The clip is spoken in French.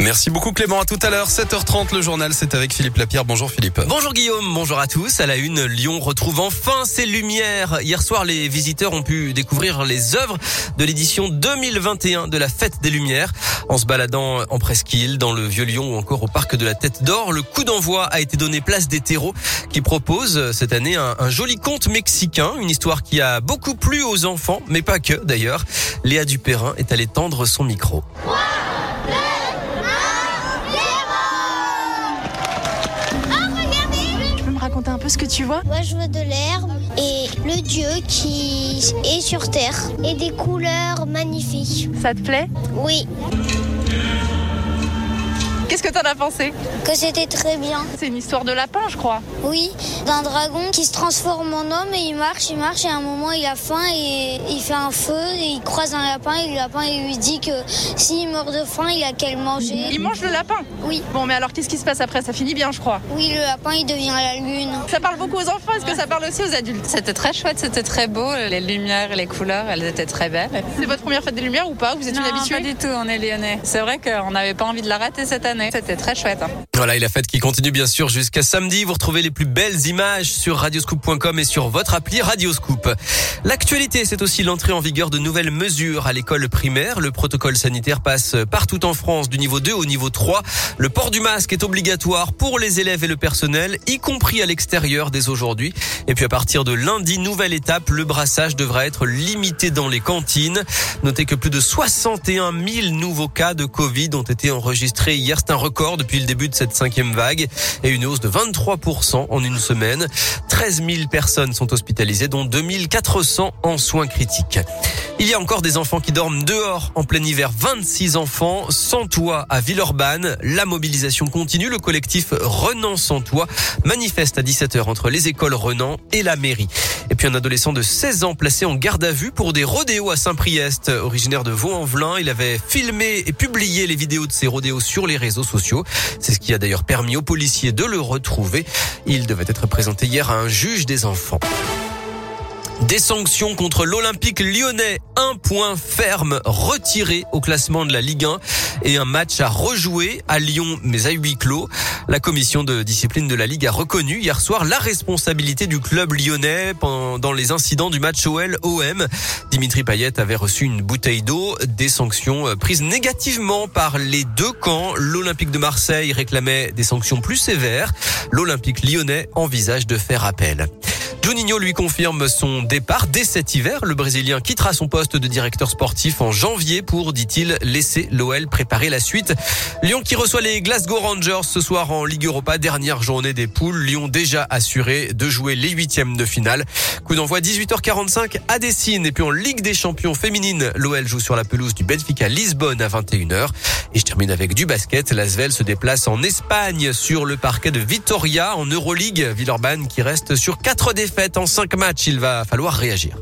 Merci beaucoup Clément, à tout à l'heure, 7h30, le journal, c'est avec Philippe Lapierre. Bonjour Philippe. Bonjour Guillaume, bonjour à tous. À la une, Lyon retrouve enfin ses lumières. Hier soir, les visiteurs ont pu découvrir les œuvres de l'édition 2021 de la Fête des Lumières. En se baladant en presqu'île, dans le Vieux-Lyon ou encore au parc de la Tête d'Or, le coup d'envoi a été donné place des Terreaux qui propose cette année un joli conte mexicain, une histoire qui a beaucoup plu aux enfants, mais pas que d'ailleurs. Léa Duperin est allée tendre son micro. Un peu ce que tu vois? Moi je vois de l'herbe et le dieu qui est sur terre et des couleurs magnifiques. Ça te plaît? Oui. Qu'est-ce que t'en as pensé? Que c'était très bien. C'est une histoire de lapin, je crois. Oui, d'un dragon qui se transforme en homme et il marche et à un moment il a faim et il fait un feu et il croise un lapin et le lapin il lui dit que s'il meurt de faim, il a qu'à le manger. Il mange le lapin? Oui. Bon, mais alors qu'est-ce qui se passe après? Ça finit bien, je crois. Oui, le lapin il devient la lune. Ça parle beaucoup aux enfants, est-ce que ça parle aussi aux adultes? C'était très chouette, c'était très beau, les lumières et les couleurs, elles étaient très belles. C'est votre première fête des lumières ou pas? Vous êtes une habituée? Pas du tout, on est lyonnais. C'est vrai qu'on n'avait pas envie de la rater cette année. C'était très chouette. Voilà, et la fête qui continue bien sûr jusqu'à samedi. Vous retrouvez les plus belles images sur radioscoop.com et sur votre appli Radioscoop. L'actualité, c'est aussi l'entrée en vigueur de nouvelles mesures à l'école primaire. Le protocole sanitaire passe partout en France du niveau 2 au niveau 3. Le port du masque est obligatoire pour les élèves et le personnel, y compris à l'extérieur dès aujourd'hui. Et puis à partir de lundi, nouvelle étape, le brassage devra être limité dans les cantines. Notez que plus de 61 000 nouveaux cas de Covid ont été enregistrés hier. C'est un record depuis le début de cette 5e vague et une hausse de 23% en une semaine. 13 000 personnes sont hospitalisées, dont 2400 en soins critiques. Il y a encore des enfants qui dorment dehors en plein hiver. 26 enfants sans toit à Villeurbanne. La mobilisation continue. Le collectif Renan sans toit manifeste à 17h entre les écoles Renan et la mairie. Et puis un adolescent de 16 ans placé en garde à vue pour des rodéos à Saint-Priest. Originaire de Vaux-en-Velin, il avait filmé et publié les vidéos de ses rodéos sur les réseaux sociaux. C'est ce qui a d'ailleurs permis aux policiers de le retrouver. Il devait être présenté hier à un juge des enfants. Des sanctions contre l'Olympique lyonnais. Un point ferme retiré au classement de la Ligue 1 et un match à rejouer à Lyon, mais à huis clos. La commission de discipline de la Ligue a reconnu hier soir la responsabilité du club lyonnais dans les incidents du match OL-OM. Dimitri Payet avait reçu une bouteille d'eau. Des sanctions prises négativement par les deux camps. L'Olympique de Marseille réclamait des sanctions plus sévères. L'Olympique lyonnais envisage de faire appel. Juninho lui confirme son départ dès cet hiver. Le Brésilien quittera son poste de directeur sportif en janvier pour, dit-il, laisser l'OL préparer la suite. Lyon qui reçoit les Glasgow Rangers ce soir en Ligue Europa, dernière journée des poules. Lyon déjà assuré de jouer les 8e de finale. Coup d'envoi 18h45 à Dessine. Et puis en Ligue des Champions féminine, l'OL joue sur la pelouse du Benfica Lisbonne à 21h. Et je termine avec du basket. L'Asvel se déplace en Espagne sur le parquet de Vitoria en Euroleague. Villeurbanne qui reste sur 4 défaites en 5 matchs. Il va falloir réagir.